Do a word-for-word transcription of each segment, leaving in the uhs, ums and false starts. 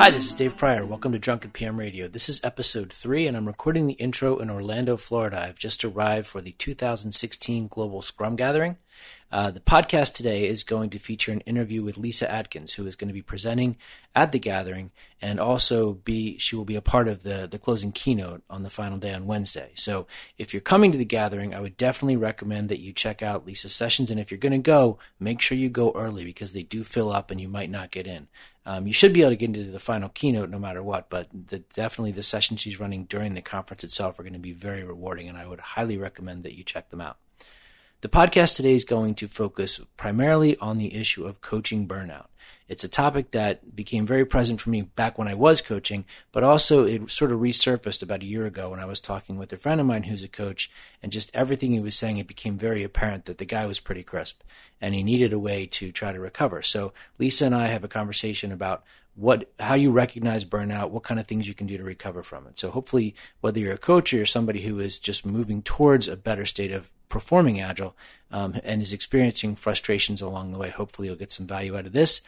Hi, this is Dave Pryor. Welcome to Drunken P M Radio. This is episode three, and I'm recording the intro in Orlando, Florida. I've just arrived for the two thousand sixteen Global Scrum Gathering. Uh, the podcast today is going to feature an interview with Lyssa Adkins, who is going to be presenting at the gathering, and also be she will be a part of the, the closing keynote on the final day on Wednesday. So if you're coming to the gathering, I would definitely recommend that you check out Lyssa's sessions. And if you're going to go, make sure you go early because they do fill up and you might not get in. Um, you should be able to get into the final keynote no matter what, but the, definitely the sessions she's running during the conference itself are going to be very rewarding, and I would highly recommend that you check them out. The podcast today is going to focus primarily on the issue of coaching burnout. It's a topic that became very present for me back when I was coaching, but also it sort of resurfaced about a year ago when I was talking with a friend of mine who's a coach, and just everything he was saying, it became very apparent that the guy was pretty crisp and he needed a way to try to recover. So Lyssa and I have a conversation about what, how you recognize burnout, what kind of things you can do to recover from it. So hopefully, whether you're a coach or you're somebody who is just moving towards a better state of performing Agile um, and is experiencing frustrations along the way, hopefully you'll get some value out of this.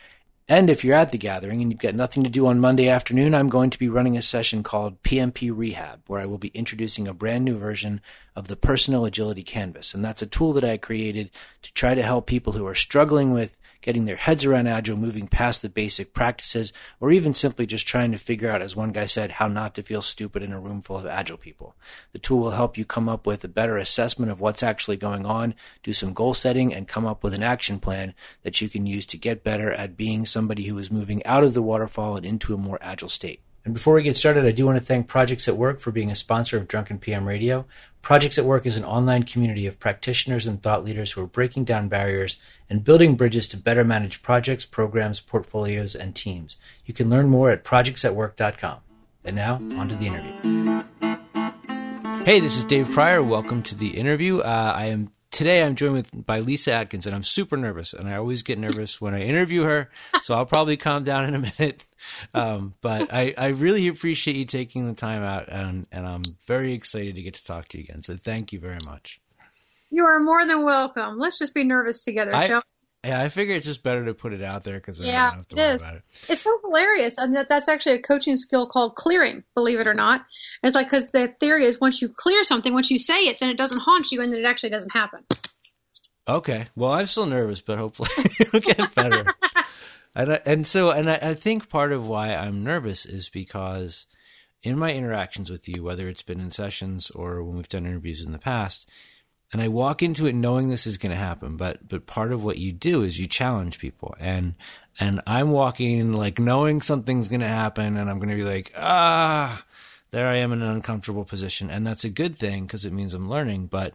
And if you're at the gathering and you've got nothing to do on Monday afternoon, I'm going to be running a session called P M P Rehab, where I will be introducing a brand new version of the Personal Agility Canvas. And that's a tool that I created to try to help people who are struggling with getting their heads around Agile, moving past the basic practices, or even simply just trying to figure out, as one guy said, how not to feel stupid in a room full of Agile people. The tool will help you come up with a better assessment of what's actually going on, do some goal setting, and come up with an action plan that you can use to get better at being somebody who is moving out of the waterfall and into a more Agile state. And before we get started, I do want to thank Projects at Work for being a sponsor of Drunken P M Radio. Projects at Work is an online community of practitioners and thought leaders who are breaking down barriers and building bridges to better manage projects, programs, portfolios, and teams. You can learn more at projects at work dot com. And now, on to the interview. Hey, this is Dave Pryor. Welcome to the interview. Uh, I am Today I'm joined with, by Lyssa Adkins, and I'm super nervous, and I always get nervous when I interview her, so I'll probably calm down in a minute. Um, but I, I really appreciate you taking the time out, and, and I'm very excited to get to talk to you again, so thank you very much. You are more than welcome. Let's just be nervous together, I, shall we? Yeah, I figure it's just better to put it out there because I yeah, don't have to worry is. about it. It's so hilarious. I mean, that, that's actually a coaching skill called clearing, believe it or not. It's like, because the theory is once you clear something, once you say it, then it doesn't haunt you, and then it actually doesn't happen. Okay. Well, I'm still nervous, but hopefully it'll get better. and, I, and so, and I, I think part of why I'm nervous is because in my interactions with you, whether it's been in sessions or when we've done interviews in the past, and I walk into it knowing this is going to happen, but but part of what you do is you challenge people, and and I'm walking in like knowing something's going to happen, and I'm going to be like, ah. There I am in an uncomfortable position, and that's a good thing because it means I'm learning, but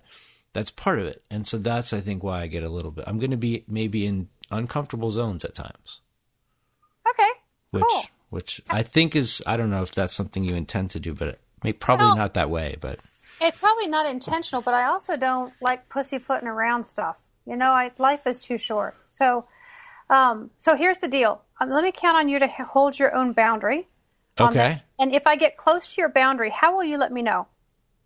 that's part of it. And so that's, I think, why I get a little bit. I'm going to be maybe in uncomfortable zones at times. Okay, which, cool. Which I think is, I don't know if that's something you intend to do, but it may, probably well, not that way. But it's probably not intentional, but I also don't like pussyfooting around stuff. You know, I, life is too short. So, um, so here's the deal. Um, let me count on you to hold your own boundary. Okay. And if I get close to your boundary, how will you let me know?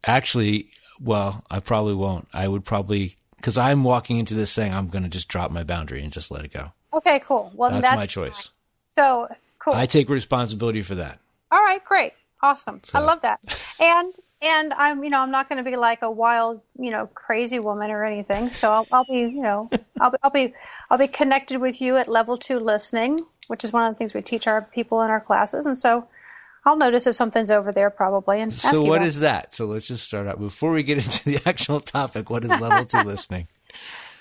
Actually, well, I probably won't. I would probably, because I'm walking into this saying I'm going to just drop my boundary and just let it go. Okay, cool. Well, that's, that's my choice. So, cool. I take responsibility for that. All right, great. Awesome. So. I love that. And and I'm, you know, I'm not going to be like a wild, you know, crazy woman or anything. So I'll, I'll be, you know, I'll be, I'll be I'll be connected with you at level two listening, which is one of the things we teach our people in our classes. And so I'll notice if something's over there probably. And ask so you what about. is that? So let's just start out. Before we get into the actual topic, what is level two listening?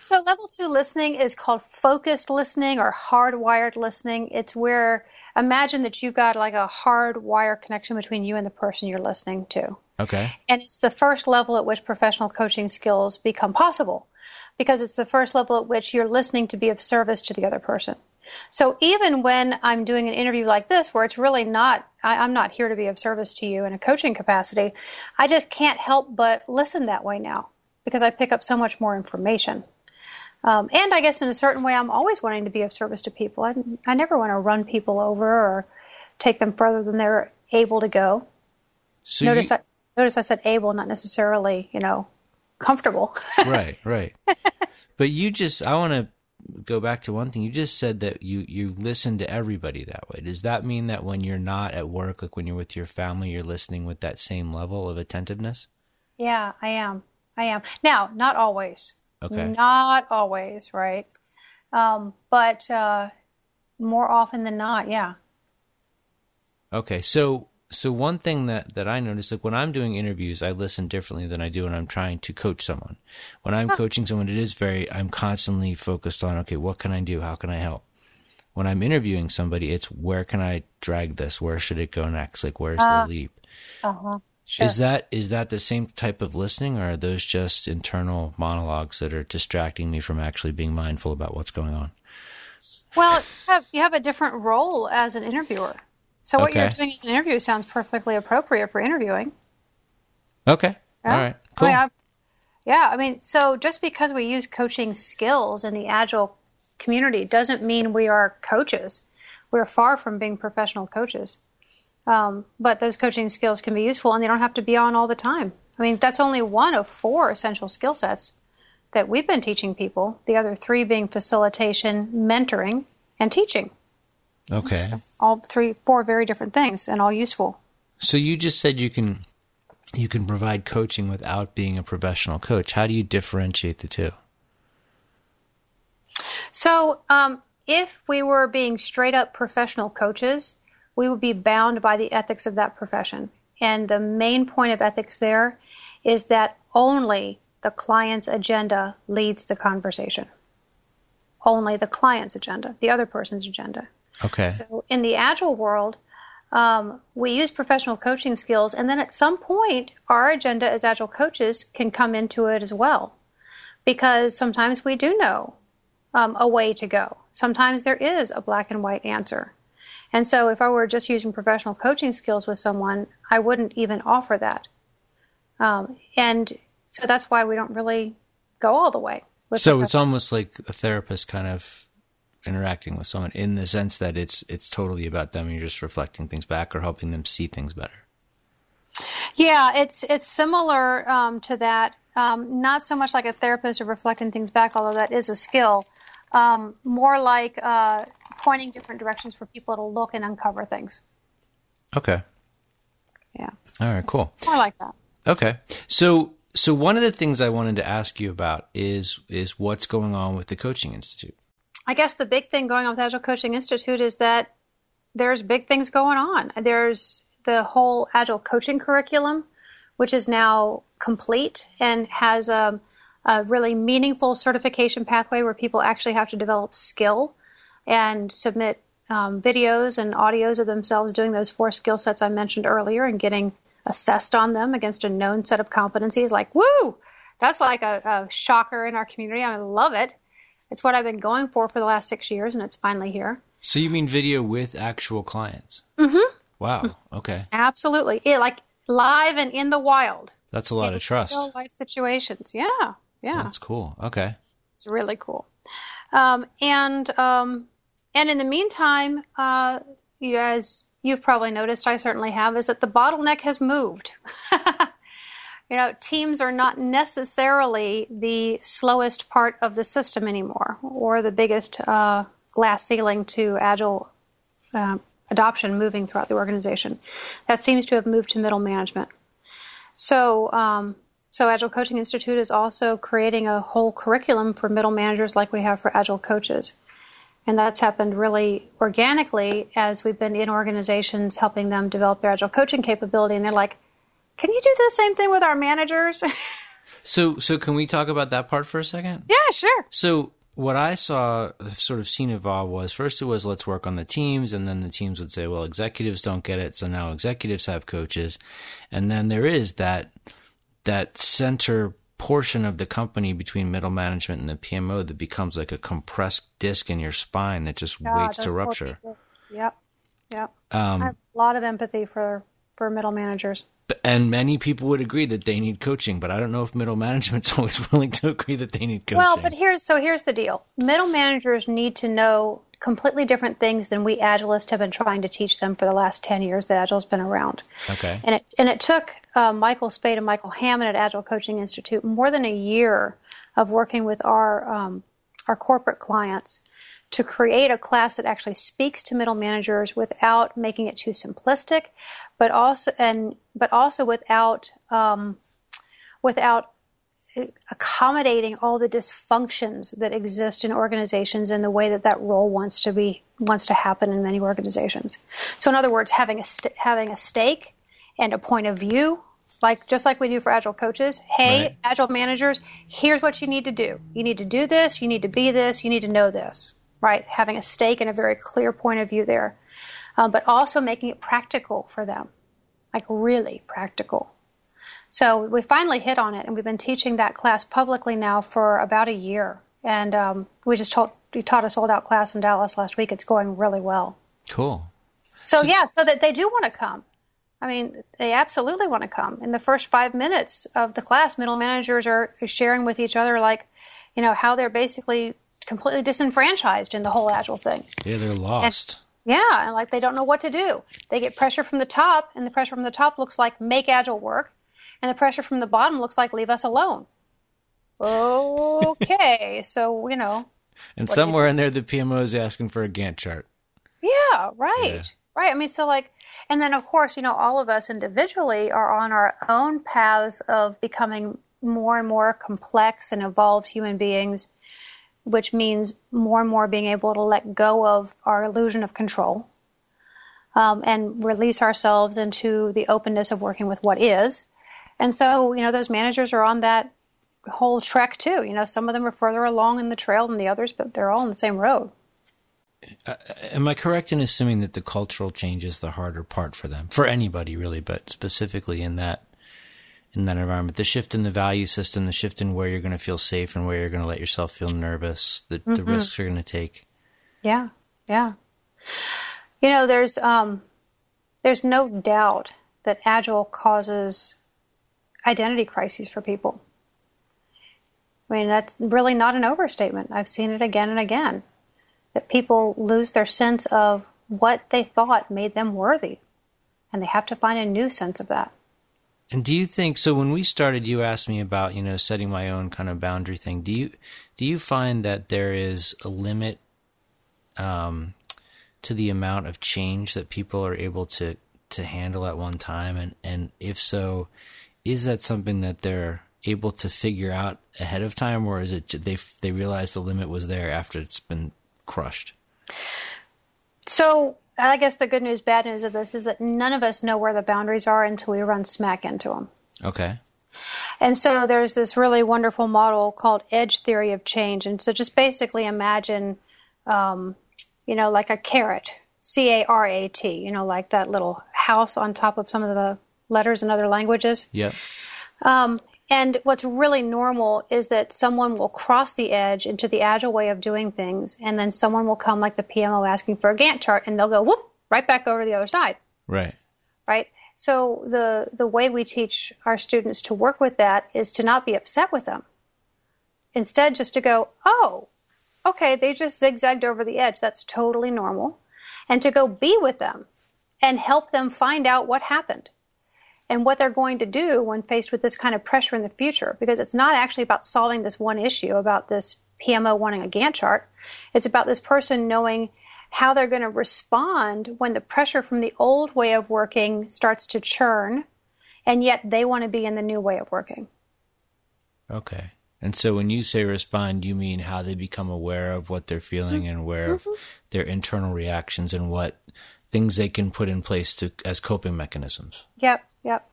So level two listening is called focused listening or hardwired listening. It's where, imagine that you've got like a hardwire connection between you and the person you're listening to. Okay. And it's the first level at which professional coaching skills become possible because it's the first level at which you're listening to be of service to the other person. So even when I'm doing an interview like this where it's really not, I, I'm not here to be of service to you in a coaching capacity, I just can't help but listen that way now because I pick up so much more information. Um, and I guess in a certain way, I'm always wanting to be of service to people. I, I never want to run people over or take them further than they're able to go. So notice, you, I, notice I said able, not necessarily, you know, comfortable. Right, right. But you just, I want to go back to one thing. You just said that you, you listen to everybody that way. Does that mean that when you're not at work, like when you're with your family, you're listening with that same level of attentiveness? Yeah, I am. I am. Now, not always. Okay. Not always, right? Um, but uh, more often than not, yeah. Okay, so so one thing that, that I noticed, like when I'm doing interviews, I listen differently than I do when I'm trying to coach someone. When I'm huh. coaching someone, it is very, I'm constantly focused on, okay, what can I do? How can I help? When I'm interviewing somebody, it's where can I drag this? Where should it go next? Like where's uh, the leap? Uh-huh. Sure. Is that is that the same type of listening, or are those just internal monologues that are distracting me from actually being mindful about what's going on? Well, you have, you have a different role as an interviewer. So what okay. you're doing as an interview sounds perfectly appropriate for interviewing. Okay. Yeah? All right. Cool. I mean, I, yeah. I mean, so just because we use coaching skills in the Agile community doesn't mean we are coaches. We're far from being professional coaches. Um, but those coaching skills can be useful, and they don't have to be on all the time. I mean, that's only one of four essential skill sets that we've been teaching people, the other three being facilitation, mentoring, and teaching. Okay. So all three, four very different things, and all useful. So you just said you can you can provide coaching without being a professional coach. How do you differentiate the two? So um, if we were being straight-up professional coaches, we would be bound by the ethics of that profession. And the main point of ethics there is that only the client's agenda leads the conversation. Only the client's agenda, the other person's agenda. Okay. So in the Agile world, um, we use professional coaching skills, and then at some point, our agenda as Agile coaches can come into it as well, because sometimes we do know um, a way to go. Sometimes there is a black and white answer. And so if I were just using professional coaching skills with someone, I wouldn't even offer that. Um, and so that's why we don't really go all the way. So it's almost like a therapist kind of interacting with someone, in the sense that it's it's totally about them. You're just reflecting things back or helping them see things better. Yeah, it's it's similar um, to that. Um, not so much like a therapist or reflecting things back, although that is a skill. Um, more like uh, pointing different directions for people to look and uncover things. Okay. Yeah. All right, cool. More like that. Okay. So so one of the things I wanted to ask you about is is what's going on with the Coaching Institute. I guess the big thing going on with Agile Coaching Institute is that there's big things going on. There's the whole Agile coaching curriculum, which is now complete and has a, a really meaningful certification pathway where people actually have to develop skill and submit um, videos and audios of themselves doing those four skill sets I mentioned earlier and getting assessed on them against a known set of competencies. Like, woo, that's like a, a shocker in our community. I love it. It's what I've been going for for the last six years, and it's finally here. So you mean video with actual clients? Mm-hmm. Wow. Okay. Absolutely. It, like live and in the wild. That's a lot in of trust. Real life situations. Yeah. Yeah. That's cool. Okay. It's really cool. Um, and um, and in the meantime, uh, you guys, you've probably noticed, I certainly have, is that the bottleneck has moved. You know, teams are not necessarily the slowest part of the system anymore, or the biggest uh, glass ceiling to Agile uh, adoption moving throughout the organization. That seems to have moved to middle management. So, um, so Agile Coaching Institute is also creating a whole curriculum for middle managers like we have for Agile coaches. And that's happened really organically as we've been in organizations helping them develop their Agile coaching capability, and they're like, can you do the same thing with our managers? so so can we talk about that part for a second? Yeah, sure. So what I saw, sort of seen evolve was, first it was let's work on the teams, and then the teams would say, well, executives don't get it, so now executives have coaches. And then there is that that center portion of the company between middle management and the P M O that becomes like a compressed disc in your spine that just yeah, waits to rupture. People. Yep, yep. Um, I have a lot of empathy for, for middle managers. And many people would agree that they need coaching, but I don't know if middle management's always willing to agree that they need coaching. Well, but here's so here's the deal. Middle managers need to know completely different things than we Agilists have been trying to teach them for the last ten years that Agile's been around. Okay. And it, and it took uh, Michael Spayd and Michael Hammond at Agile Coaching Institute more than a year of working with our um, our corporate clients to create a class that actually speaks to middle managers without making it too simplistic, but also and but also without um, without accommodating all the dysfunctions that exist in organizations and the way that that role wants to be wants to happen in many organizations. So, in other words, having a st- having a stake and a point of view, like just like we do for Agile coaches. Hey, right. Agile managers, here's what you need to do. You need to do this. You need to be this. You need to know this. Right, having a stake and a very clear point of view there, um, but also making it practical for them, like really practical. So we finally hit on it, and we've been teaching that class publicly now for about a year. And um, we just taught, we taught a sold-out class in Dallas last week. It's going really well. Cool. So, so yeah, so that they do want to come. I mean, they absolutely want to come. In the first five minutes of the class, middle managers are sharing with each other, like, you know, how they're basically completely disenfranchised in the whole Agile thing. Yeah, they're lost. And, yeah, and like they don't know what to do. They get pressure from the top, and the pressure from the top looks like make Agile work, and the pressure from the bottom looks like leave us alone. Okay, so, you know. And somewhere in there, the P M O is asking for a Gantt chart. Yeah, right, yeah. right. I mean, so like, and then, of course, you know, all of us individually are on our own paths of becoming more and more complex and evolved human beings, which means more and more being able to let go of our illusion of control um, and release ourselves into the openness of working with what is. And so, you know, those managers are on that whole trek too. You know, some of them are further along in the trail than the others, but they're all on the same road. Uh, am I correct in assuming that the cultural change is the harder part for them, for anybody really, but specifically in that in that environment, the shift in the value system, the shift in where you're going to feel safe and where you're going to let yourself feel nervous, the, mm-hmm. the risks you're going to take. Yeah, yeah. You know, there's um, there's no doubt that Agile causes identity crises for people. I mean, that's really not an overstatement. I've seen it again and again, that people lose their sense of what they thought made them worthy, and they have to find a new sense of that. And do you think, so when we started, you asked me about, you know, setting my own kind of boundary thing. Do you, do you find that there is a limit um, to the amount of change that people are able to, to handle at one time? And, and if so, is that something that they're able to figure out ahead of time, or is it they, they realize the limit was there after it's been crushed? So I guess the good news, bad news of this is that none of us know where the boundaries are until we run smack into them. Okay. And so there's this really wonderful model called Edge Theory of Change. And so just basically imagine, um, you know, like a carrot, C A R A T, you know, like that little house on top of some of the letters in other languages. Yeah. Um, and what's really normal is that someone will cross the edge into the Agile way of doing things, and then someone will come like the P M O asking for a Gantt chart, and they'll go, whoop, right back over the other side. Right. Right? So the the way we teach our students to work with that is to not be upset with them. Instead, just to go, oh, okay, they just zigzagged over the edge. That's totally normal. And to go be with them and help them find out what happened and what they're going to do when faced with this kind of pressure in the future, because it's not actually about solving this one issue about this P M O wanting a Gantt chart. It's about this person knowing how they're going to respond when the pressure from the old way of working starts to churn, and yet they want to be in the new way of working. Okay. And so when you say respond, you mean how they become aware of what they're feeling mm-hmm. and aware mm-hmm. of their internal reactions and what things they can put in place to as coping mechanisms. Yep. Yep.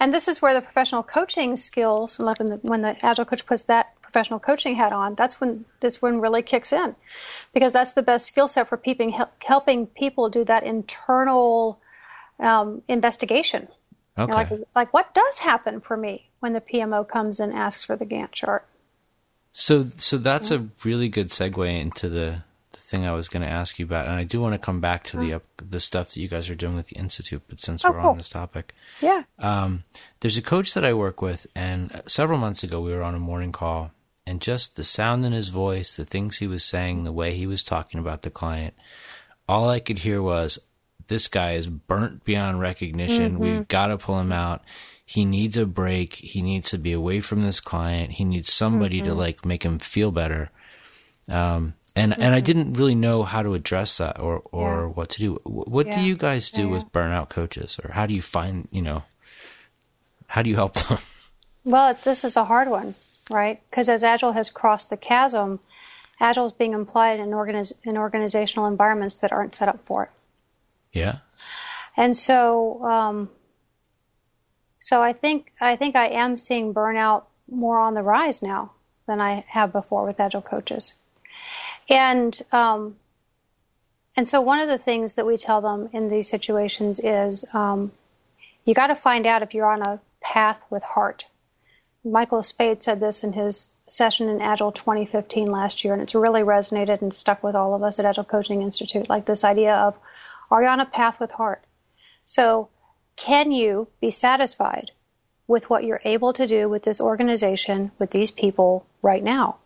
And this is where the professional coaching skills, when the, when the Agile coach puts that professional coaching hat on, that's when this one really kicks in, because that's the best skill set for peeping, helping people do that internal um, investigation. Okay. You know, like, like what does happen for me when the P M O comes and asks for the Gantt chart? So so that's yeah. a really good segue into the, the thing I was going to ask you about. And I do want to come back to mm-hmm. the up, the stuff that you guys are doing with the Institute, but since oh, we're cool. on this topic, yeah, um, there's a coach that I work with, and several months ago we were on a morning call, and just the sound in his voice, the things he was saying, the way he was talking about the client, all I could hear was, this guy is burnt beyond recognition. Mm-hmm. We've got to pull him out. He needs a break. He needs to be away from this client. He needs somebody mm-hmm. to like make him feel better. Um, and, mm-hmm. and I didn't really know how to address that or, or yeah. what to do. What yeah. do you guys do yeah, yeah. with burnout coaches, or how do you find, you know, how do you help them? Well, this is a hard one, right? Because as Agile has crossed the chasm, Agile is being applied in, organiz- in organizational environments that aren't set up for it. Yeah. And so, um, so I think I think I am seeing burnout more on the rise now than I have before with Agile coaches. And um, and so one of the things that we tell them in these situations is um, you got to find out if you're on a path with heart. Michael Spayd said this in his session in Agile twenty fifteen last year, and it's really resonated and stuck with all of us at Agile Coaching Institute, like this idea of, are you on a path with heart? So can you be satisfied with what you're able to do with this organization, with these people right now?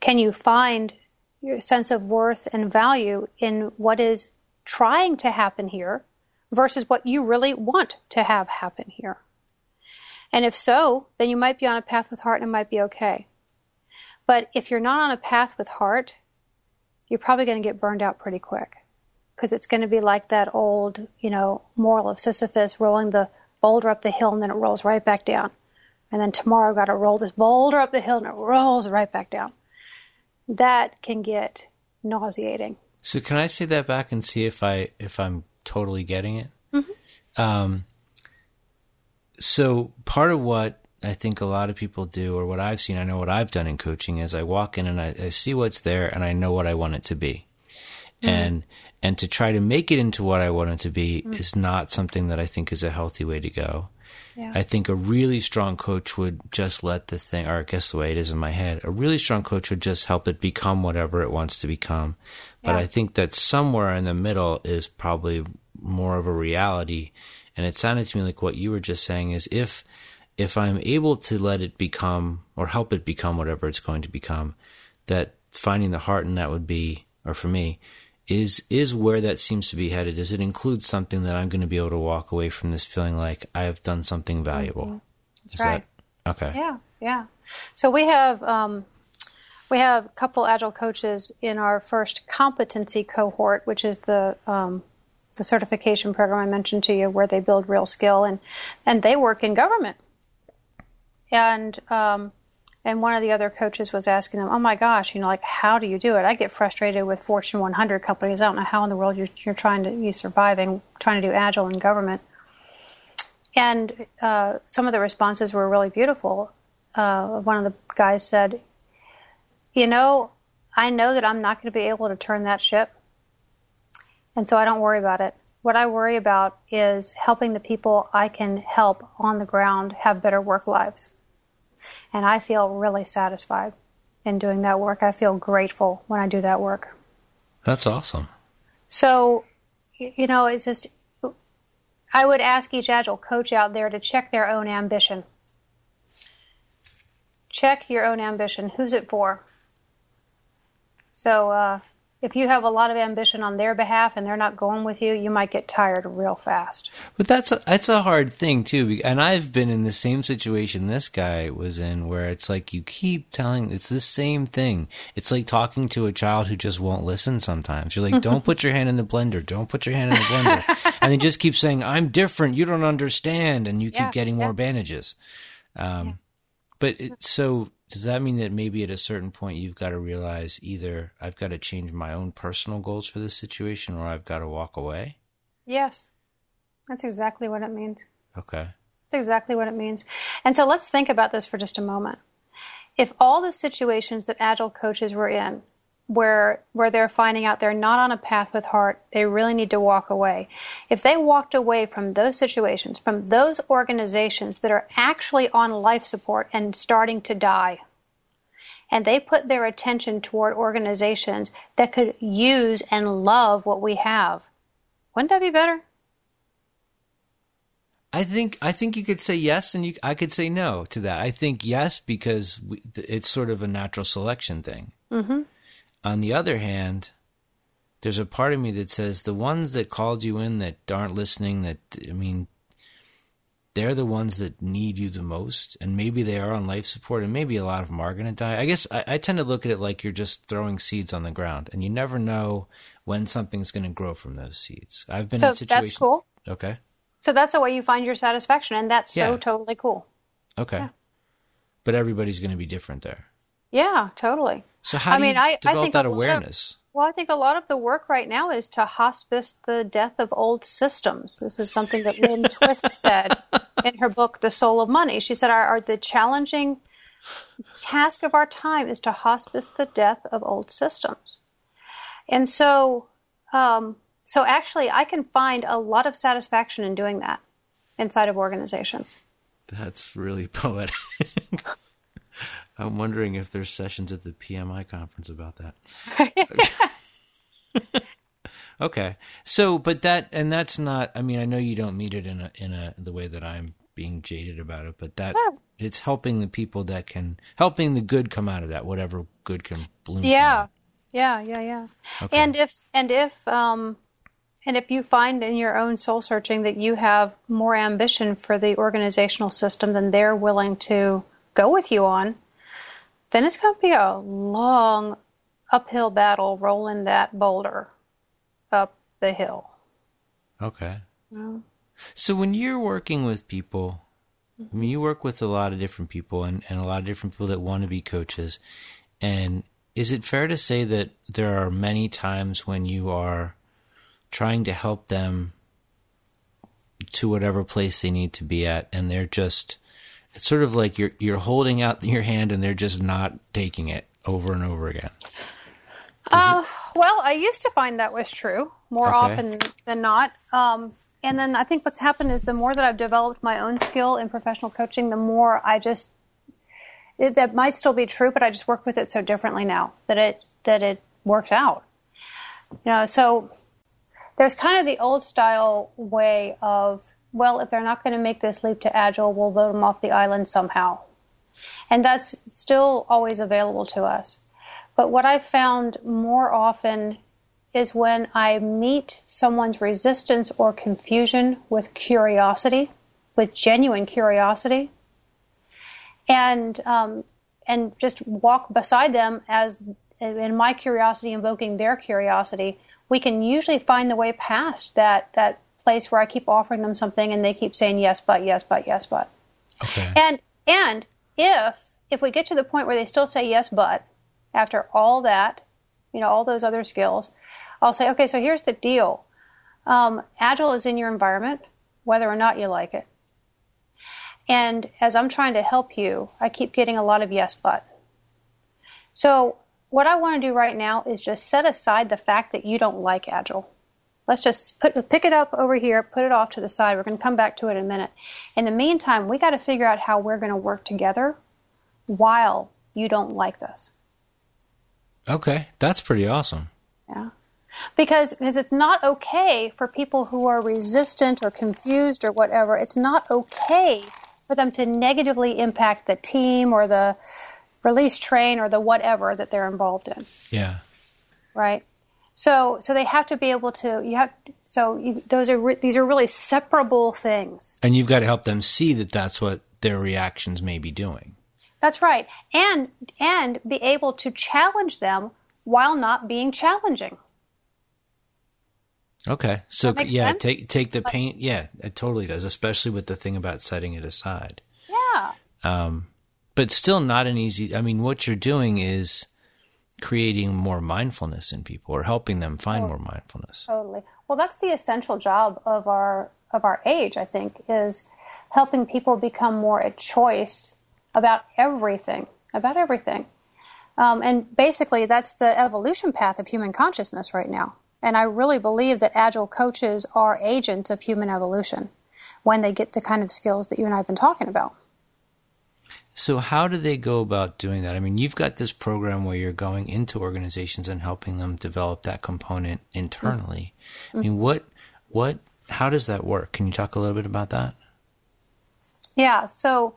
Can you find your sense of worth and value in what is trying to happen here versus what you really want to have happen here? And if so, then you might be on a path with heart and it might be okay. But if you're not on a path with heart, you're probably going to get burned out pretty quick, because it's going to be like that old, you know, moral of Sisyphus rolling the boulder up the hill and then it rolls right back down. And then tomorrow I've got to roll this boulder up the hill and it rolls right back down. That can get nauseating. So can I say that back and see if, I, if I'm totally getting it? Mm-hmm. Um, so part of what I think a lot of people do, or what I've seen, I know what I've done in coaching, is I walk in and I, I see what's there and I know what I want it to be. Mm-hmm. And and to try to make it into what I want it to be mm-hmm. is not something that I think is a healthy way to go. Yeah. I think a really strong coach would just let the thing, or I guess the way it is in my head, a really strong coach would just help it become whatever it wants to become. But yeah. I think that somewhere in the middle is probably more of a reality. And it sounded to me like what you were just saying is, if if I'm able to let it become, or help it become whatever it's going to become, that finding the heart in that would be, or for me, is is where that seems to be headed. Does it include something that I'm going to be able to walk away from this feeling like I have done something valuable? Mm-hmm. That's is right. That, okay. Yeah, yeah. So we have um, we have a couple Agile coaches in our first competency cohort, which is the um, the certification program I mentioned to you, where they build real skill, and and they work in government. And um, and one of the other coaches was asking them, oh my gosh, you know, like, how do you do it? I get frustrated with Fortune one hundred companies. I don't know how in the world you're, you're trying to, you're surviving, trying to do Agile in government. And uh, some of the responses were really beautiful. Uh, one of the guys said, you know, I know that I'm not going to be able to turn that ship, and so I don't worry about it. What I worry about is helping the people I can help on the ground have better work lives. And I feel really satisfied in doing that work. I feel grateful when I do that work. That's awesome. So, you know, it's just, I would ask each Agile coach out there to check their own ambition. Check your own ambition. Who's it for? So uh, if you have a lot of ambition on their behalf and they're not going with you, you might get tired real fast. But that's a, that's a hard thing, too. And I've been in the same situation this guy was in, where it's like you keep telling, it's the same thing. It's like talking to a child who just won't listen sometimes. You're like, don't put your hand in the blender. Don't put your hand in the blender. And they just keep saying, I'm different. You don't understand. And you yeah, keep getting yeah. more bandages. Um, yeah. But it, so... does that mean that maybe at a certain point you've got to realize either I've got to change my own personal goals for this situation, or I've got to walk away? Yes. That's exactly what it means. Okay. That's exactly what it means. And so let's think about this for just a moment. If all the situations that Agile coaches were in, where where they're finding out they're not on a path with heart, they really need to walk away. If they walked away from those situations, from those organizations that are actually on life support and starting to die, and they put their attention toward organizations that could use and love what we have, wouldn't that be better? I think I think you could say yes, and you, I could say no to that. I think yes, because we, it's sort of a natural selection thing. Mm-hmm. On the other hand, there's a part of me that says the ones that called you in that aren't listening, that, I mean, they're the ones that need you the most, and maybe they are on life support, and maybe a lot of them are going to die. I guess I, I tend to look at it like you're just throwing seeds on the ground, and you never know when something's going to grow from those seeds. I've been so in situations. That's cool. Okay. So that's the way you find your satisfaction, and that's yeah. so totally cool. Okay. Yeah. But everybody's going to be different there. Yeah, totally. So how I do mean, you I, develop I think that awareness? Of, well, I think a lot of the work right now is to hospice the death of old systems. This is something that Lynn Twist said in her book, The Soul of Money. She said, our, our, the challenging task of our time is to hospice the death of old systems. And so, um, so actually, I can find a lot of satisfaction in doing that inside of organizations. That's really poetic. I'm wondering if there's sessions at the P M I conference about that. Okay. So, but that, and that's not, I mean, I know you don't meet it in a, in a, the way that I'm being jaded about it, but that yeah. it's helping the people that can, helping the good come out of that, whatever good can bloom. Yeah. From yeah. Yeah. Yeah. Okay. And if, and if, um, and if you find in your own soul searching that you have more ambition for the organizational system than they're willing to go with you on, then it's going to be a long uphill battle rolling that boulder up the hill. Okay. Yeah. So when you're working with people, I mean, you work with a lot of different people and, and a lot of different people that want to be coaches. And is it fair to say that there are many times when you are trying to help them to whatever place they need to be at, and they're just... It's sort of like you're you're holding out your hand and they're just not taking it over and over again. Uh, it... Well, I used to find that was true more okay. often than not. Um, and then I think what's happened is the more that I've developed my own skill in professional coaching, the more I just it, that might still be true, but I just work with it so differently now that it that it works out. You know, so there's kind of the old style way of, well, if they're not going to make this leap to Agile, we'll vote them off the island somehow. And that's still always available to us. But what I've found more often is when I meet someone's resistance or confusion with curiosity, with genuine curiosity, and um, and just walk beside them as in my curiosity invoking their curiosity, we can usually find the way past that that place where I keep offering them something and they keep saying yes, but, yes, but, yes, but. Okay. And and if if we get to the point where they still say yes, but, after all that, you know, all those other skills, I'll say, okay, so here's the deal. Um, Agile is in your environment, whether or not you like it. And as I'm trying to help you, I keep getting a lot of yes, but. So what I want to do right now is just set aside the fact that you don't like Agile. Let's just put, pick it up over here, put it off to the side. We're going to come back to it in a minute. In the meantime, we got to figure out how we're going to work together while you don't like this. Okay. That's pretty awesome. Yeah. Because, because it's not okay for people who are resistant or confused or whatever. It's not okay for them to negatively impact the team or the release train or the whatever that they're involved in. Yeah. Right? So, so they have to be able to. You have so you, those are re, these are really separable things. And you've got to help them see that that's what their reactions may be doing. That's right, and and be able to challenge them while not being challenging. Okay, so yeah, sense? take take the pain. Yeah, it totally does, especially with the thing about setting it aside. Yeah. Um, but still not an easy. I mean, what you're doing is creating more mindfulness in people or helping them find oh, more mindfulness. Totally. Well, that's the essential job of our of our age, I think, is helping people become more at choice about everything, about everything. Um, and basically, that's the evolution path of human consciousness right now. And I really believe that Agile coaches are agents of human evolution when they get the kind of skills that you and I have been talking about. So how do they go about doing that? I mean, you've got this program where you're going into organizations and helping them develop that component internally. Mm-hmm. I mean, what, what, how does that work? Can you talk a little bit about that? Yeah. So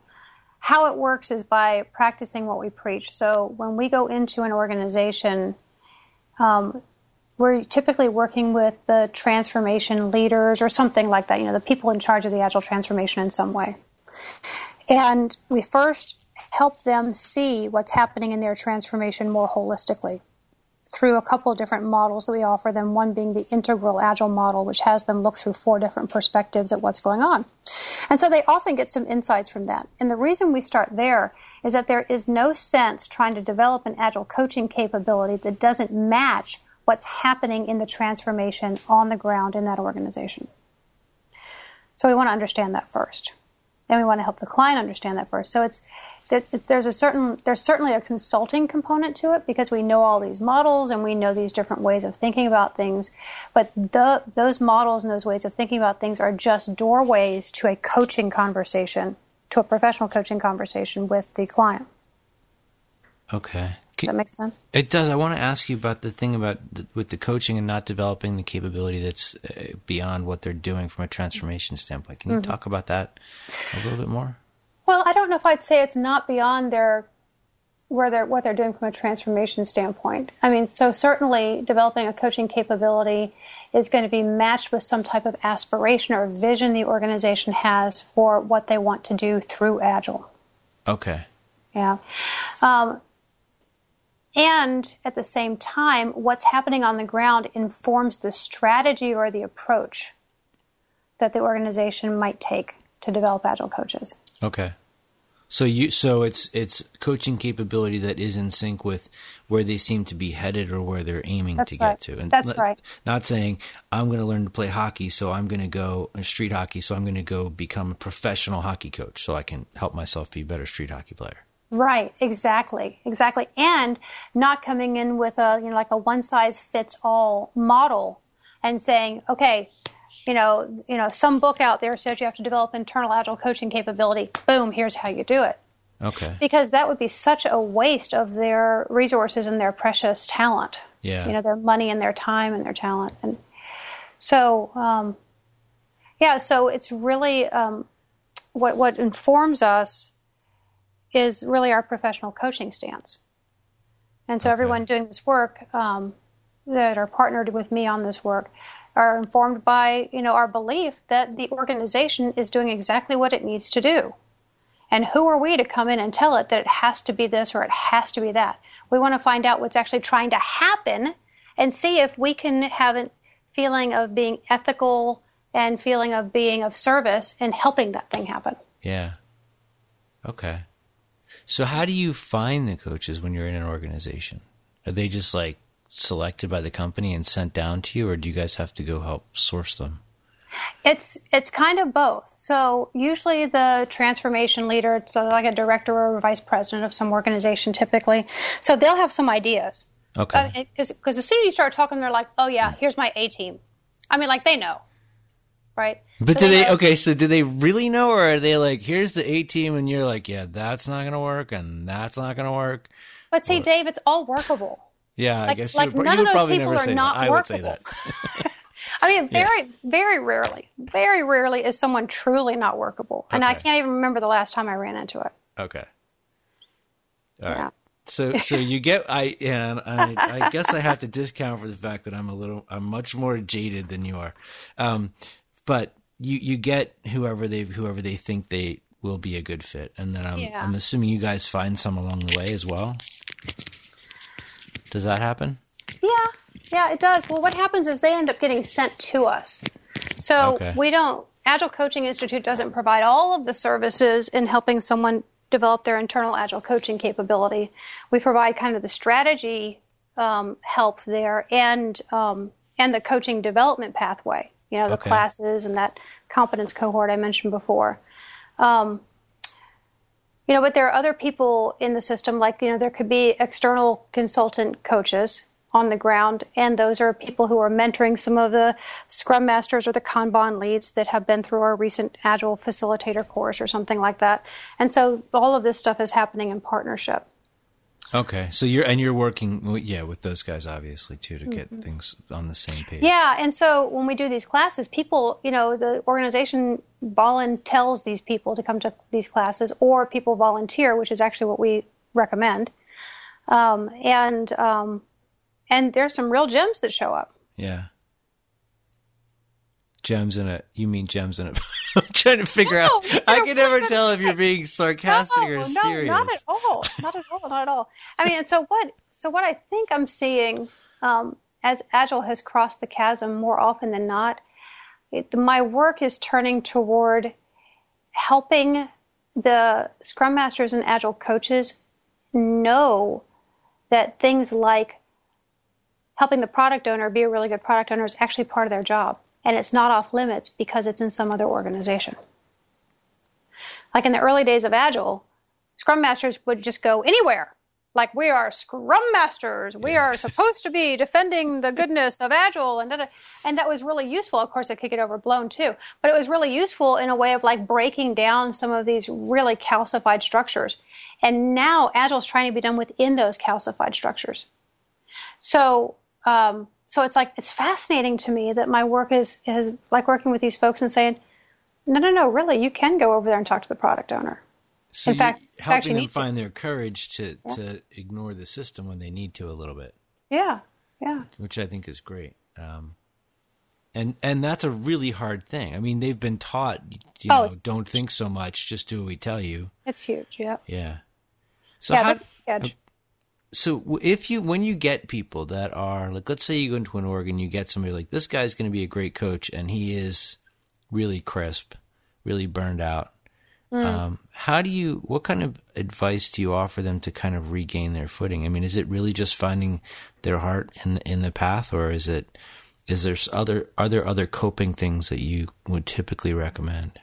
how it works is by practicing what we preach. So when we go into an organization, um, we're typically working with the transformation leaders or something like that, you know, the people in charge of the Agile transformation in some way. And we first help them see what's happening in their transformation more holistically through a couple of different models that we offer them, one being the integral Agile model, which has them look through four different perspectives at what's going on. And so they often get some insights from that. And the reason we start there is that there is no sense trying to develop an Agile coaching capability that doesn't match what's happening in the transformation on the ground in that organization. So we want to understand that first. And we want to help the client understand that first. So it's there's a certain there's certainly a consulting component to it because we know all these models and we know these different ways of thinking about things. But the, those models and those ways of thinking about things are just doorways to a coaching conversation, to a professional coaching conversation with the client. Okay. Does that make sense? It does. I want to ask you about the thing about the, with the coaching and not developing the capability that's beyond what they're doing from a transformation standpoint. Can you mm-hmm. talk about that a little bit more? Well, I don't know if I'd say it's not beyond their where they're what they're doing from a transformation standpoint. I mean, so certainly developing a coaching capability is going to be matched with some type of aspiration or vision the organization has for what they want to do through Agile. Okay. Yeah. Um, And at the same time, what's happening on the ground informs the strategy or the approach that the organization might take to develop Agile coaches. Okay. So you, so it's it's coaching capability that is in sync with where they seem to be headed or where they're aiming That's to right. get to. And That's not, right. Not saying, I'm going to learn to play hockey, so I'm going to go street hockey, so I'm going to go become a professional hockey coach so I can help myself be a better street hockey player. Right, exactly, exactly. And not coming in with a, you know, like a one-size-fits-all model and saying, okay, you know, you know, some book out there says you have to develop internal Agile coaching capability. Boom, here's how you do it. Okay. Because that would be such a waste of their resources and their precious talent. Yeah. You know, their money and their time and their talent. And so, um, yeah, so it's really um, what what informs us is really our professional coaching stance. And so okay. everyone doing this work um, that are partnered with me on this work are informed by, you know, our belief that the organization is doing exactly what it needs to do. And who are we to come in and tell it that it has to be this or it has to be that? We want to find out what's actually trying to happen and see if we can have a feeling of being ethical and feeling of being of service and helping that thing happen. Yeah. Okay. So how do you find the coaches when you're in an organization? Are they just like selected by the company and sent down to you, or do you guys have to go help source them? It's it's kind of both. So usually the transformation leader, it's like a director or a vice president of some organization typically. So they'll have some ideas. Okay. Because uh, as soon as you start talking, they're like, oh yeah, here's my A team. I mean, like they know. Right. But so do they, they okay, so do they really know, or are they like, here's the A team, and you're like, yeah, that's not going to work, and that's not going to work? But see, or, Dave, it's all workable. Yeah, like, I guess like you would, none you of those people are not that. Workable. I would say that. I mean, very, yeah. very rarely, very rarely is someone truly not workable. And okay. I can't even remember the last time I ran into it. Okay. All right. Yeah. So, so you get, I, and I, I guess I have to discount for the fact that I'm a little, I'm much more jaded than you are. Um, But you, you get whoever they whoever they think they will be a good fit, and then I'm yeah. I'm assuming you guys find some along the way as well. Does that happen? Yeah, yeah, it does. Well, what happens is they end up getting sent to us. So okay. we don't. Agile Coaching Institute doesn't provide all of the services in helping someone develop their internal Agile coaching capability. We provide kind of the strategy um, help there, and um, and the coaching development pathway. You know, the okay. classes and that competence cohort I mentioned before. Um, you know, but there are other people in the system, like, you know, there could be external consultant coaches on the ground, and those are people who are mentoring some of the Scrum Masters or the Kanban leads that have been through our recent Agile Facilitator course or something like that. And so all of this stuff is happening in partnership. Okay, so you're and you're working, yeah, with those guys obviously too to get mm-hmm. things on the same page. Yeah, and so when we do these classes, people, you know, the organization volunteers these people to come to these classes, or people volunteer, which is actually what we recommend. Um, and um, And there's some real gems that show up. Yeah. Gems in a, you mean gems in a, I'm trying to figure no, out, I can never tell if you're being sarcastic no, or serious. No, not at all. Not at all. Not at all. I mean, and so what, so what I think I'm seeing, um, as Agile has crossed the chasm more often than not, it, my work is turning toward helping the Scrum Masters and Agile coaches know that things like helping the product owner be a really good product owner is actually part of their job. And it's not off limits because it's in some other organization. Like in the early days of Agile, Scrum Masters would just go anywhere. Like, we are Scrum Masters. We yeah. are supposed to be defending the goodness of Agile. And, and that was really useful. Of course, it could get overblown too. But it was really useful in a way of like breaking down some of these really calcified structures. And now Agile is trying to be done within those calcified structures. So... Um, So it's like, it's fascinating to me that my work is, is like working with these folks and saying, no, no, no, really, you can go over there and talk to the product owner. So in fact, helping them find their courage to, yeah. to ignore the system when they need to a little bit. Yeah. Yeah. Which I think is great. Um, and, and that's a really hard thing. I mean, they've been taught, you oh, know, don't huge. think so much, just do what we tell you. It's huge. Yeah. Yeah. So yeah, how, So if you, when you get people that are like, let's say you go into an org and you get somebody like, this guy's going to be a great coach and he is really crisp, really burned out. Mm. Um, how do you, what kind of advice do you offer them to kind of regain their footing? I mean, is it really just finding their heart in, in the path, or is it, is there other, are there other coping things that you would typically recommend?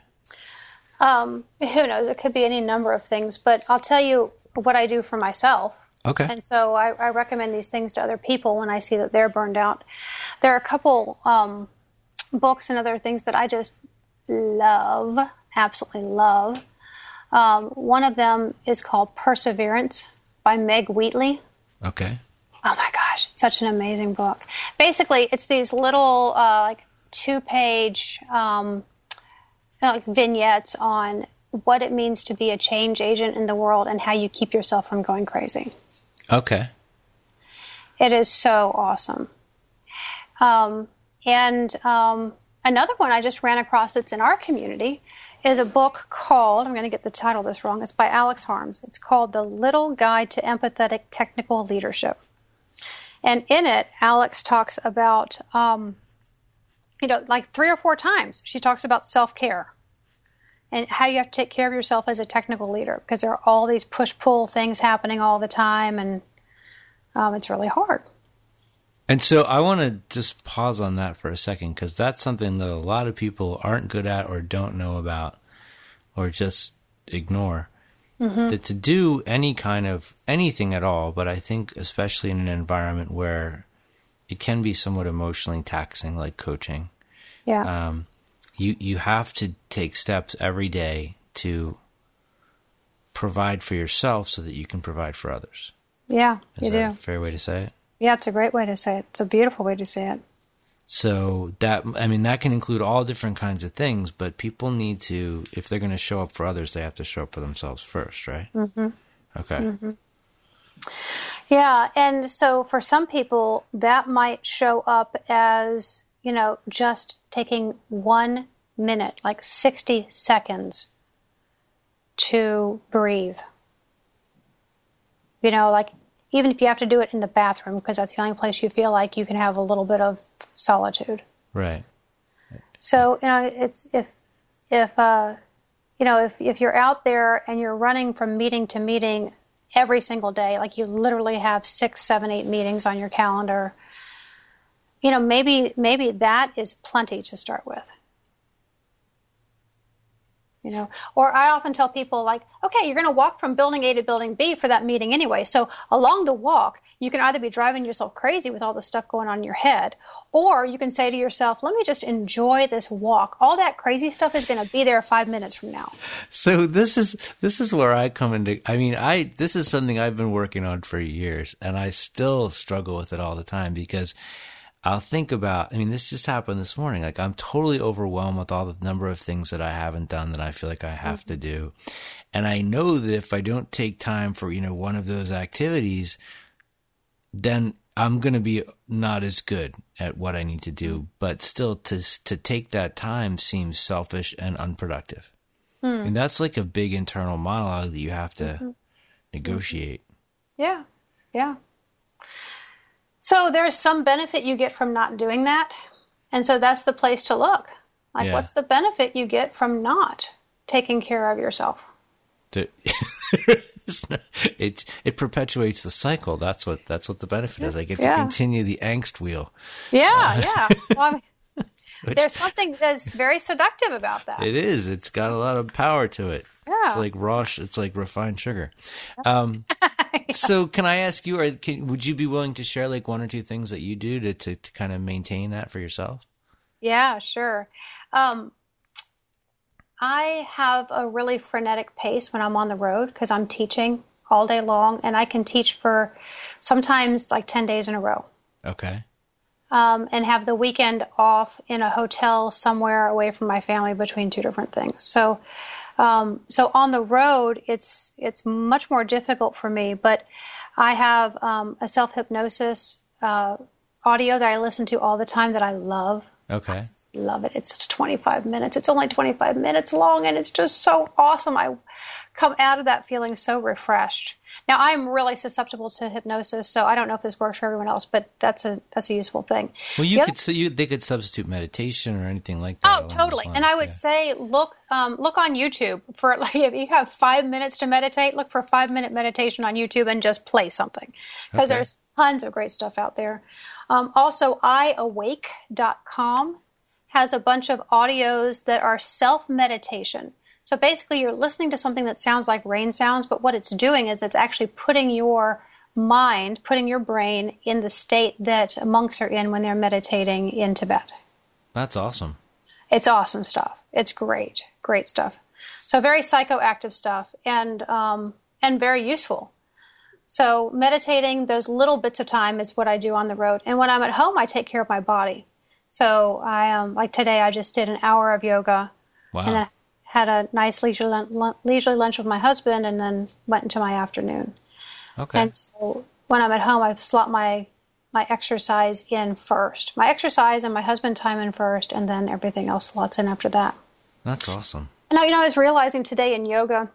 Um, who knows? It could be any number of things, but I'll tell you what I do for myself. Okay. And so I, I recommend these things to other people when I see that they're burned out. There are a couple um, books and other things that I just love, absolutely love. Um, one of them is called Perseverance by Meg Wheatley. Okay. Oh my gosh, it's such an amazing book. Basically, it's these little uh, like two-page um, like vignettes on what it means to be a change agent in the world and how you keep yourself from going crazy. Okay. It is so awesome. Um, and um, another one I just ran across that's in our community is a book called, I'm going to get the title of this wrong, it's by Alex Harms. It's called The Little Guide to Empathetic Technical Leadership. And in it, Alex talks about, um, you know, like three or four times, she talks about self-care and how you have to take care of yourself as a technical leader, because there are all these push-pull things happening all the time, and um, it's really hard. And so I want to just pause on that for a second, because that's something that a lot of people aren't good at or don't know about or just ignore. Mm-hmm. That to do any kind of anything at all, but I think especially in an environment where it can be somewhat emotionally taxing, like coaching. Yeah. Um, You you have to take steps every day to provide for yourself so that you can provide for others. Yeah, you do. Is that a fair way to say it? Yeah, it's a great way to say it. It's a beautiful way to say it. So that, I mean, that can include all different kinds of things, but people need to, if they're going to show up for others, they have to show up for themselves first, right? Mm-hmm. Okay. Mm-hmm. Yeah, and so for some people, that might show up as, you know, just taking one minute, like sixty seconds to breathe. You know, like even if you have to do it in the bathroom, because that's the only place you feel like you can have a little bit of solitude. Right. So, you know, it's if, if, uh, you know, if, if you're out there and you're running from meeting to meeting every single day, like you literally have six, seven, eight meetings on your calendar, you know, maybe maybe that is plenty to start with. You know, or I often tell people, like, okay, you're going to walk from building A to building B for that meeting anyway. So along the walk, you can either be driving yourself crazy with all the stuff going on in your head, or you can say to yourself, let me just enjoy this walk. All that crazy stuff is going to be there five minutes from now. So this is this is where I come into, I mean, I this is something I've been working on for years, and I still struggle with it all the time, because I'll think about, I mean, this just happened this morning. Like, I'm totally overwhelmed with all the number of things that I haven't done that I feel like I have mm-hmm. to do. And I know that if I don't take time for, you know, one of those activities, then I'm going to be not as good at what I need to do, but still to to take that time seems selfish and unproductive. Mm. And that's like a big internal monologue that you have to mm-hmm. negotiate. Yeah, yeah. So there's some benefit you get from not doing that. And so that's the place to look. Like, yeah. What's the benefit you get from not taking care of yourself? To- It it perpetuates the cycle. That's what that's what the benefit is. I get yeah. to continue the angst wheel. Yeah, uh, yeah. Well, which, there's something that's very seductive about that. It is. It's got a lot of power to it. Yeah. It's like raw. It's like refined sugar. Um, yeah. So, can I ask you, or can, would you be willing to share like one or two things that you do to to, to kind of maintain that for yourself? Yeah, sure. Um, I have a really frenetic pace when I'm on the road because I'm teaching all day long, and I can teach for sometimes like ten days in a row. Okay. Um, and have the weekend off in a hotel somewhere away from my family between two different things. So, um, so on the road, it's it's much more difficult for me. But I have um, a self-hypnosis uh, audio that I listen to all the time that I love. Okay. I just love it. It's twenty-five minutes. It's only twenty-five minutes long, and it's just so awesome. I come out of that feeling so refreshed. Now, I'm really susceptible to hypnosis, so I don't know if this works for everyone else, but that's a that's a useful thing. Well, you the could other, so you they could substitute meditation or anything like that. Oh, totally. And I would yeah. say look um, look on YouTube for, like, if you have five minutes to meditate, look for five minute meditation on YouTube and just play something, because okay. there's tons of great stuff out there. Um, also, i awake dot com has a bunch of audios that are self-meditation. So basically, you're listening to something that sounds like rain sounds, but what it's doing is it's actually putting your mind, putting your brain in the state that monks are in when they're meditating in Tibet. That's awesome. It's awesome stuff. It's great, great stuff. So very psychoactive stuff, and um, and very useful. So meditating, those little bits of time, is what I do on the road. And when I'm at home, I take care of my body. So I um, like today, I just did an hour of yoga. Wow. And I had a nice leisurely leisurely lunch with my husband, and then went into my afternoon. Okay. And so when I'm at home, I slot my my exercise in first. My exercise and my husband time in first, and then everything else slots in after that. That's awesome. And I, you know, I was realizing today in yoga,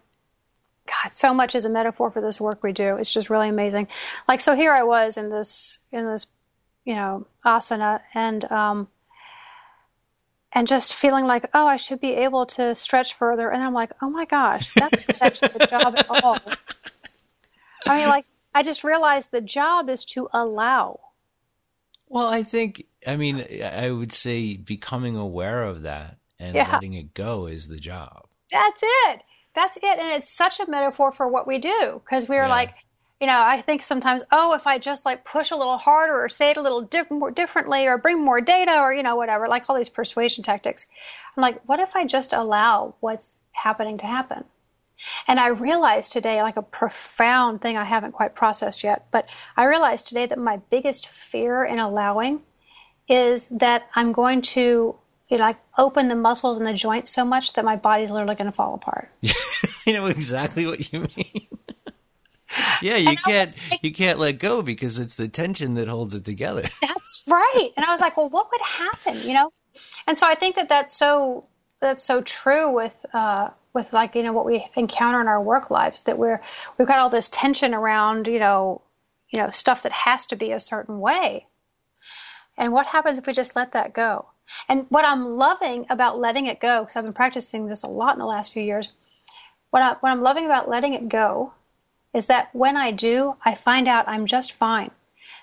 God, so much is a metaphor for this work we do. It's just really amazing. Like, so here I was in this, in this, you know, asana, and, um, and just feeling like, oh, I should be able to stretch further. And I'm like, oh my gosh, that's actually the job at all. I mean, like, I just realized the job is to allow. Well, I think, I mean, I would say becoming aware of that and yeah. letting it go is the job. That's it. That's it. And it's such a metaphor for what we do, because we're yeah. like, you know, I think sometimes, oh, if I just like push a little harder or say it a little di- more differently or bring more data or, you know, whatever, like all these persuasion tactics. I'm like, what if I just allow what's happening to happen? And I realized today, like a profound thing I haven't quite processed yet, but I realized today that my biggest fear in allowing is that I'm going to, you know, like open the muscles and the joints so much that my body's literally going to fall apart. You know exactly what you mean. Yeah, you and can't like, you can't let go because it's the tension that holds it together. That's right. And I was like, well, what would happen? You know, and so I think that that's so that's so true with uh, with like, you know, what we encounter in our work lives, that we're we've got all this tension around, you know, you know, stuff that has to be a certain way. And what happens if we just let that go? And what I'm loving about letting it go, because I've been practicing this a lot in the last few years, what, I, what I'm loving about letting it go is that when I do, I find out I'm just fine.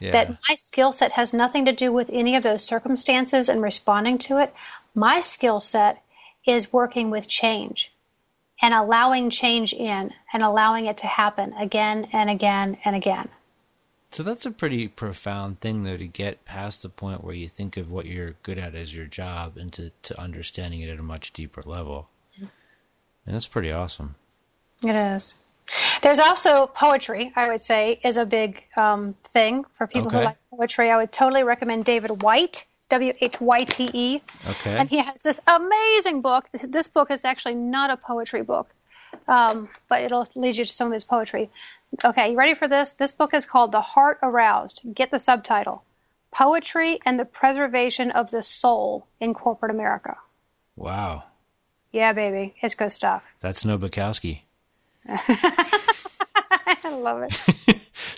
Yeah. That my skill set has nothing to do with any of those circumstances and responding to it. My skill set is working with change and allowing change in and allowing it to happen again and again and again. So that's a pretty profound thing, though, to get past the point where you think of what you're good at as your job and to, to understanding it at a much deeper level. And that's pretty awesome. It is. There's also poetry, I would say, is a big um, thing for people okay. who like poetry. I would totally recommend David Whyte, W H Y T E. Okay. And he has this amazing book. This book is actually not a poetry book. um, but it'll lead you to some of his poetry. Okay, you ready for this? This book is called The Heart Aroused. Get the subtitle, Poetry and the Preservation of the Soul in Corporate America. Wow. Yeah, baby. It's good stuff. That's no Bukowski. I love it.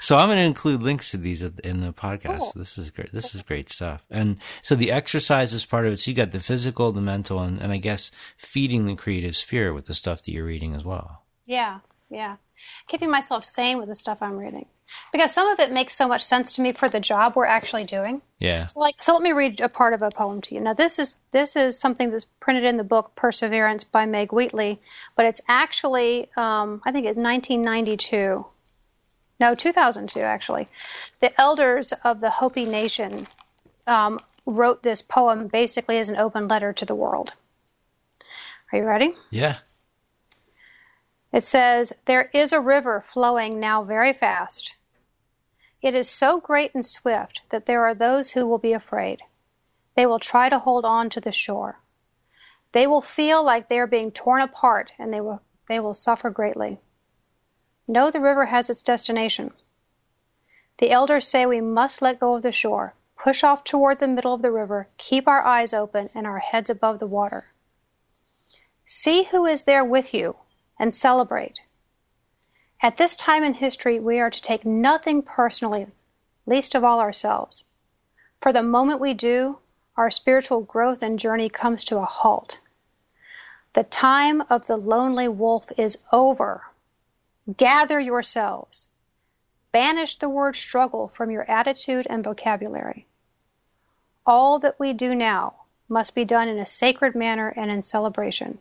So I'm going to include links to these in the podcast. Cool. This is great. This is great stuff. And so the exercise is part of it. So you got the physical, the mental, and, and I guess feeding the creative spirit with the stuff that you're reading as well. Yeah, yeah. Keeping myself sane with the stuff I'm reading. Because some of it makes so much sense to me for the job we're actually doing. Yeah. So, like, so let me read a part of a poem to you. Now, this is this is something that's printed in the book Perseverance by Meg Wheatley, but it's actually, um, I think it's nineteen ninety-two. No, two thousand two, actually. The elders of the Hopi Nation um, wrote this poem basically as an open letter to the world. Are you ready? Yeah. It says, "There is a river flowing now very fast. It is so great and swift that there are those who will be afraid. They will try to hold on to the shore. They will feel like they are being torn apart, and they will they will suffer greatly. No, the river has its destination. The elders say we must let go of the shore, push off toward the middle of the river, keep our eyes open and our heads above the water. See who is there with you and celebrate. At this time in history, we are to take nothing personally, least of all ourselves. For the moment we do, our spiritual growth and journey comes to a halt. The time of the lonely wolf is over. Gather yourselves. Banish the word struggle from your attitude and vocabulary. All that we do now must be done in a sacred manner and in celebration.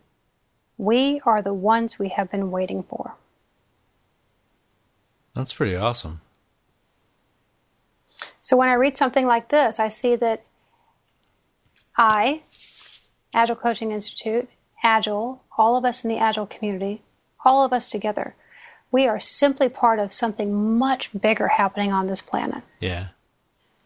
We are the ones we have been waiting for." That's pretty awesome. So when I read something like this, I see that I, Agile Coaching Institute, Agile, all of us in the Agile community, all of us together, we are simply part of something much bigger happening on this planet. Yeah.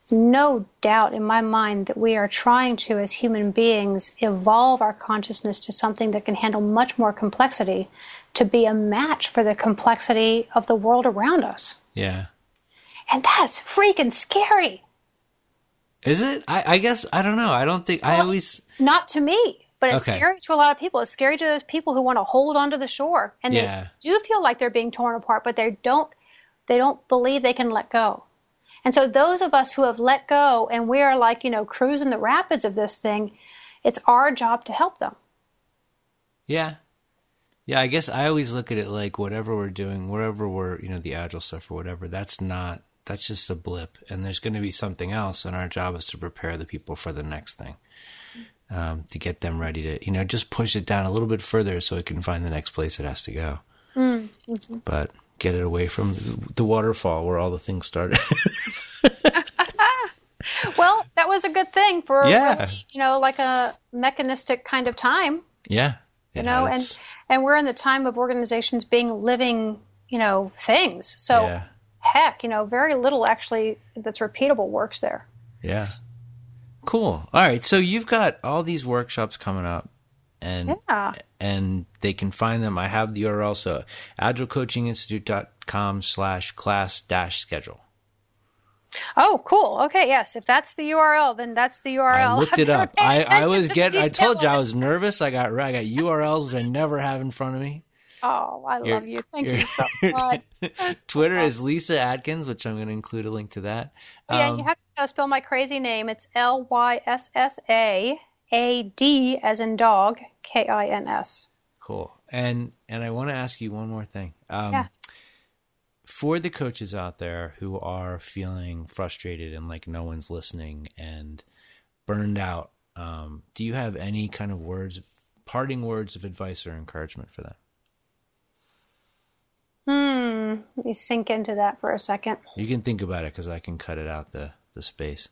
There's no doubt in my mind that we are trying to, as human beings, evolve our consciousness to something that can handle much more complexity, to be a match for the complexity of the world around us. Yeah. And that's freaking scary. Is it? I, I guess, I don't know. I don't think, well, I always... Not to me. But it's okay. Scary to a lot of people. It's scary to those people who want to hold onto the shore. And yeah. They do feel like they're being torn apart, but they don't they don't believe they can let go. And so those of us who have let go and we are like, you know, cruising the rapids of this thing, it's our job to help them. Yeah. Yeah, I guess I always look at it like whatever we're doing, whatever we're, you know, the Agile stuff or whatever, that's not, that's just a blip. And there's going to be something else. And our job is to prepare the people for the next thing. Um, to get them ready to, you know, just push it down a little bit further so it can find the next place it has to go. Mm-hmm. But get it away from the waterfall where all the things started. Well, that was a good thing for, yeah. really, you know, like a mechanistic kind of time. Yeah. You know, and, and we're in the time of organizations being living, you know, things. So, yeah. Heck, you know, very little actually that's repeatable works there. Yeah. Cool. All right. So you've got all these workshops coming up, and yeah. and they can find them. I have the U R L. So agilecoachinginstitute.com slash class dash schedule. Oh, cool. Okay. Yes. If that's the U R L, then that's the U R L. I looked it up. I, I was getting, I told you I was nervous. I got, I got U R Ls which I never have in front of me. Oh, I love your, you. Thank your, you so much. Twitter so is Lyssa Adkins, which I'm going to include a link to that. Um, yeah, and you have to spell my crazy name. It's L Y S S A A D as in dog, K I N S. Cool. And and I want to ask you one more thing. Um, yeah. For the coaches out there who are feeling frustrated and like no one's listening and burned out, um, do you have any kind of words, parting words of advice or encouragement for them? Hmm. Let me sink into that for a second. You can think about it because I can cut it out the, the space.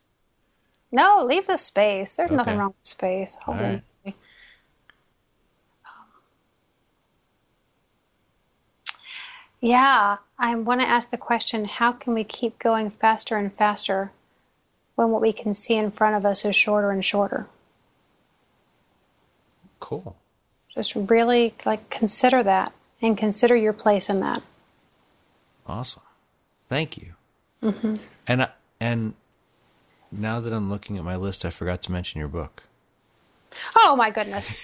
No, leave the space. There's okay. nothing wrong with space. Hold on. Right. Um, yeah, I want to ask the question, how can we keep going faster and faster when what we can see in front of us is shorter and shorter? Cool. Just really like consider that. and consider your place in that. Awesome. Thank you. Mm-hmm. And I, and now that I'm looking at my list, I forgot to mention your book. Oh, my goodness.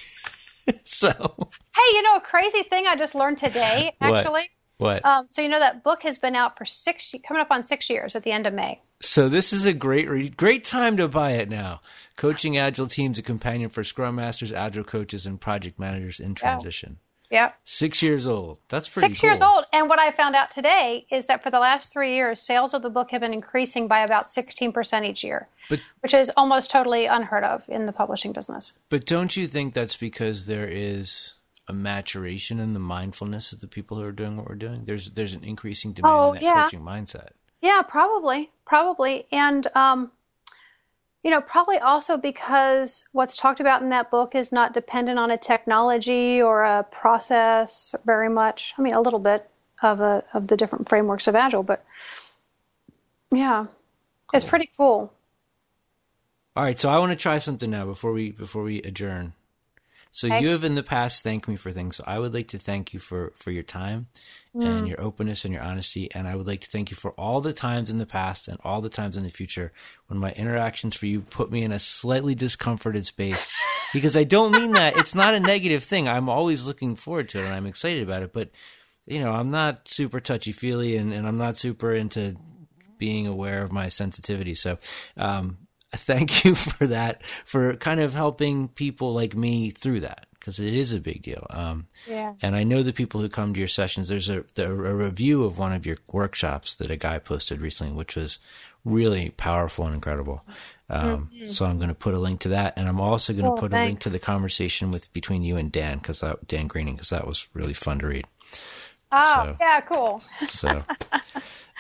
So. Hey, you know, a crazy thing I just learned today, actually. What? What? Um, so, you know, that book has been out for six, coming up on six years at the end of May. So this is a great great time to buy it now. Coaching Agile Teams, a companion for Scrum Masters, Agile Coaches, and Project Managers in Transition. Yeah. Yep. Six years old. That's pretty cool. Six years old. And what I found out today is that for the last three years, sales of the book have been increasing by about sixteen percent each year, but, which is almost totally unheard of in the publishing business. But don't you think that's because there is a maturation in the mindfulness of the people who are doing what we're doing? There's, there's an increasing demand oh, in that yeah. coaching mindset. Yeah, probably, probably. And, um, you know, probably also because what's talked about in that book is not dependent on a technology or a process very much. I mean, a little bit of a, of the different frameworks of Agile, but yeah, cool. It's pretty cool. All right. So I want to try something now before we, before we adjourn. So okay. You have in the past thanked me for things. So I would like to thank you for, for your time mm. and your openness and your honesty. And I would like to thank you for all the times in the past and all the times in the future when my interactions for you put me in a slightly discomforted space. Because I don't mean that. It's not a negative thing. I'm always looking forward to it and I'm excited about it. But, you know, I'm not super touchy-feely and, and I'm not super into being aware of my sensitivity. So, um thank you for that, for kind of helping people like me through that, because it is a big deal. Um, yeah. And I know the people who come to your sessions, there's a, a review of one of your workshops that a guy posted recently, which was really powerful and incredible. Um, mm-hmm. So I'm going to put a link to that. And I'm also going to oh, put thanks. a link to the conversation with between you and Dan, because Dan Greening, because that was really fun to read. Oh, so, yeah, cool. So,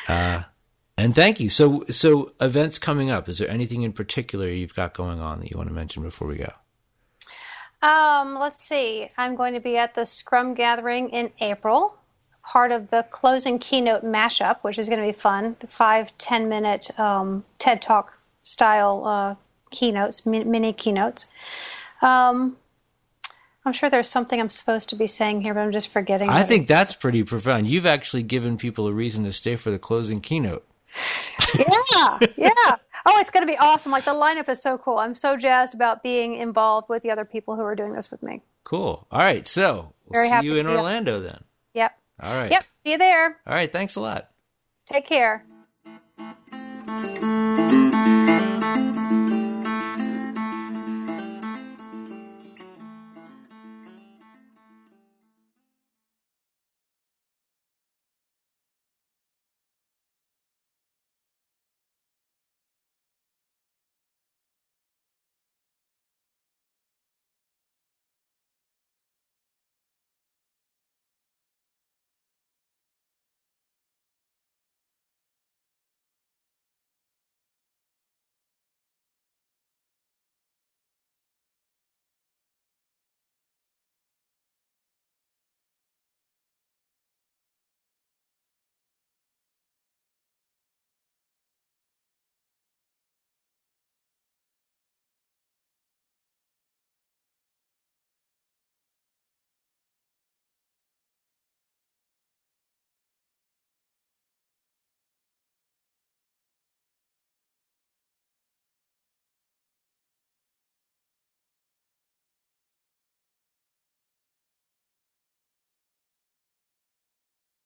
uh And thank you. So, so events coming up. Is there anything in particular you've got going on that you want to mention before we go? Um, let's see. I'm going to be at the Scrum Gathering in April, part of the closing keynote mashup, which is going to be fun. Five, ten minute um, TED Talk style uh, keynotes, mini keynotes. Um, I'm sure there's something I'm supposed to be saying here, but I'm just forgetting. I think that's pretty profound. You've actually given people a reason to stay for the closing keynote. yeah, yeah. Oh, it's going to be awesome. Like, the lineup is so cool. I'm so jazzed about being involved with the other people who are doing this with me. Cool. All right. So we'll Very see happy you in Orlando you. then. Yep. All right. Yep. See you there. All right. Thanks a lot. Take care.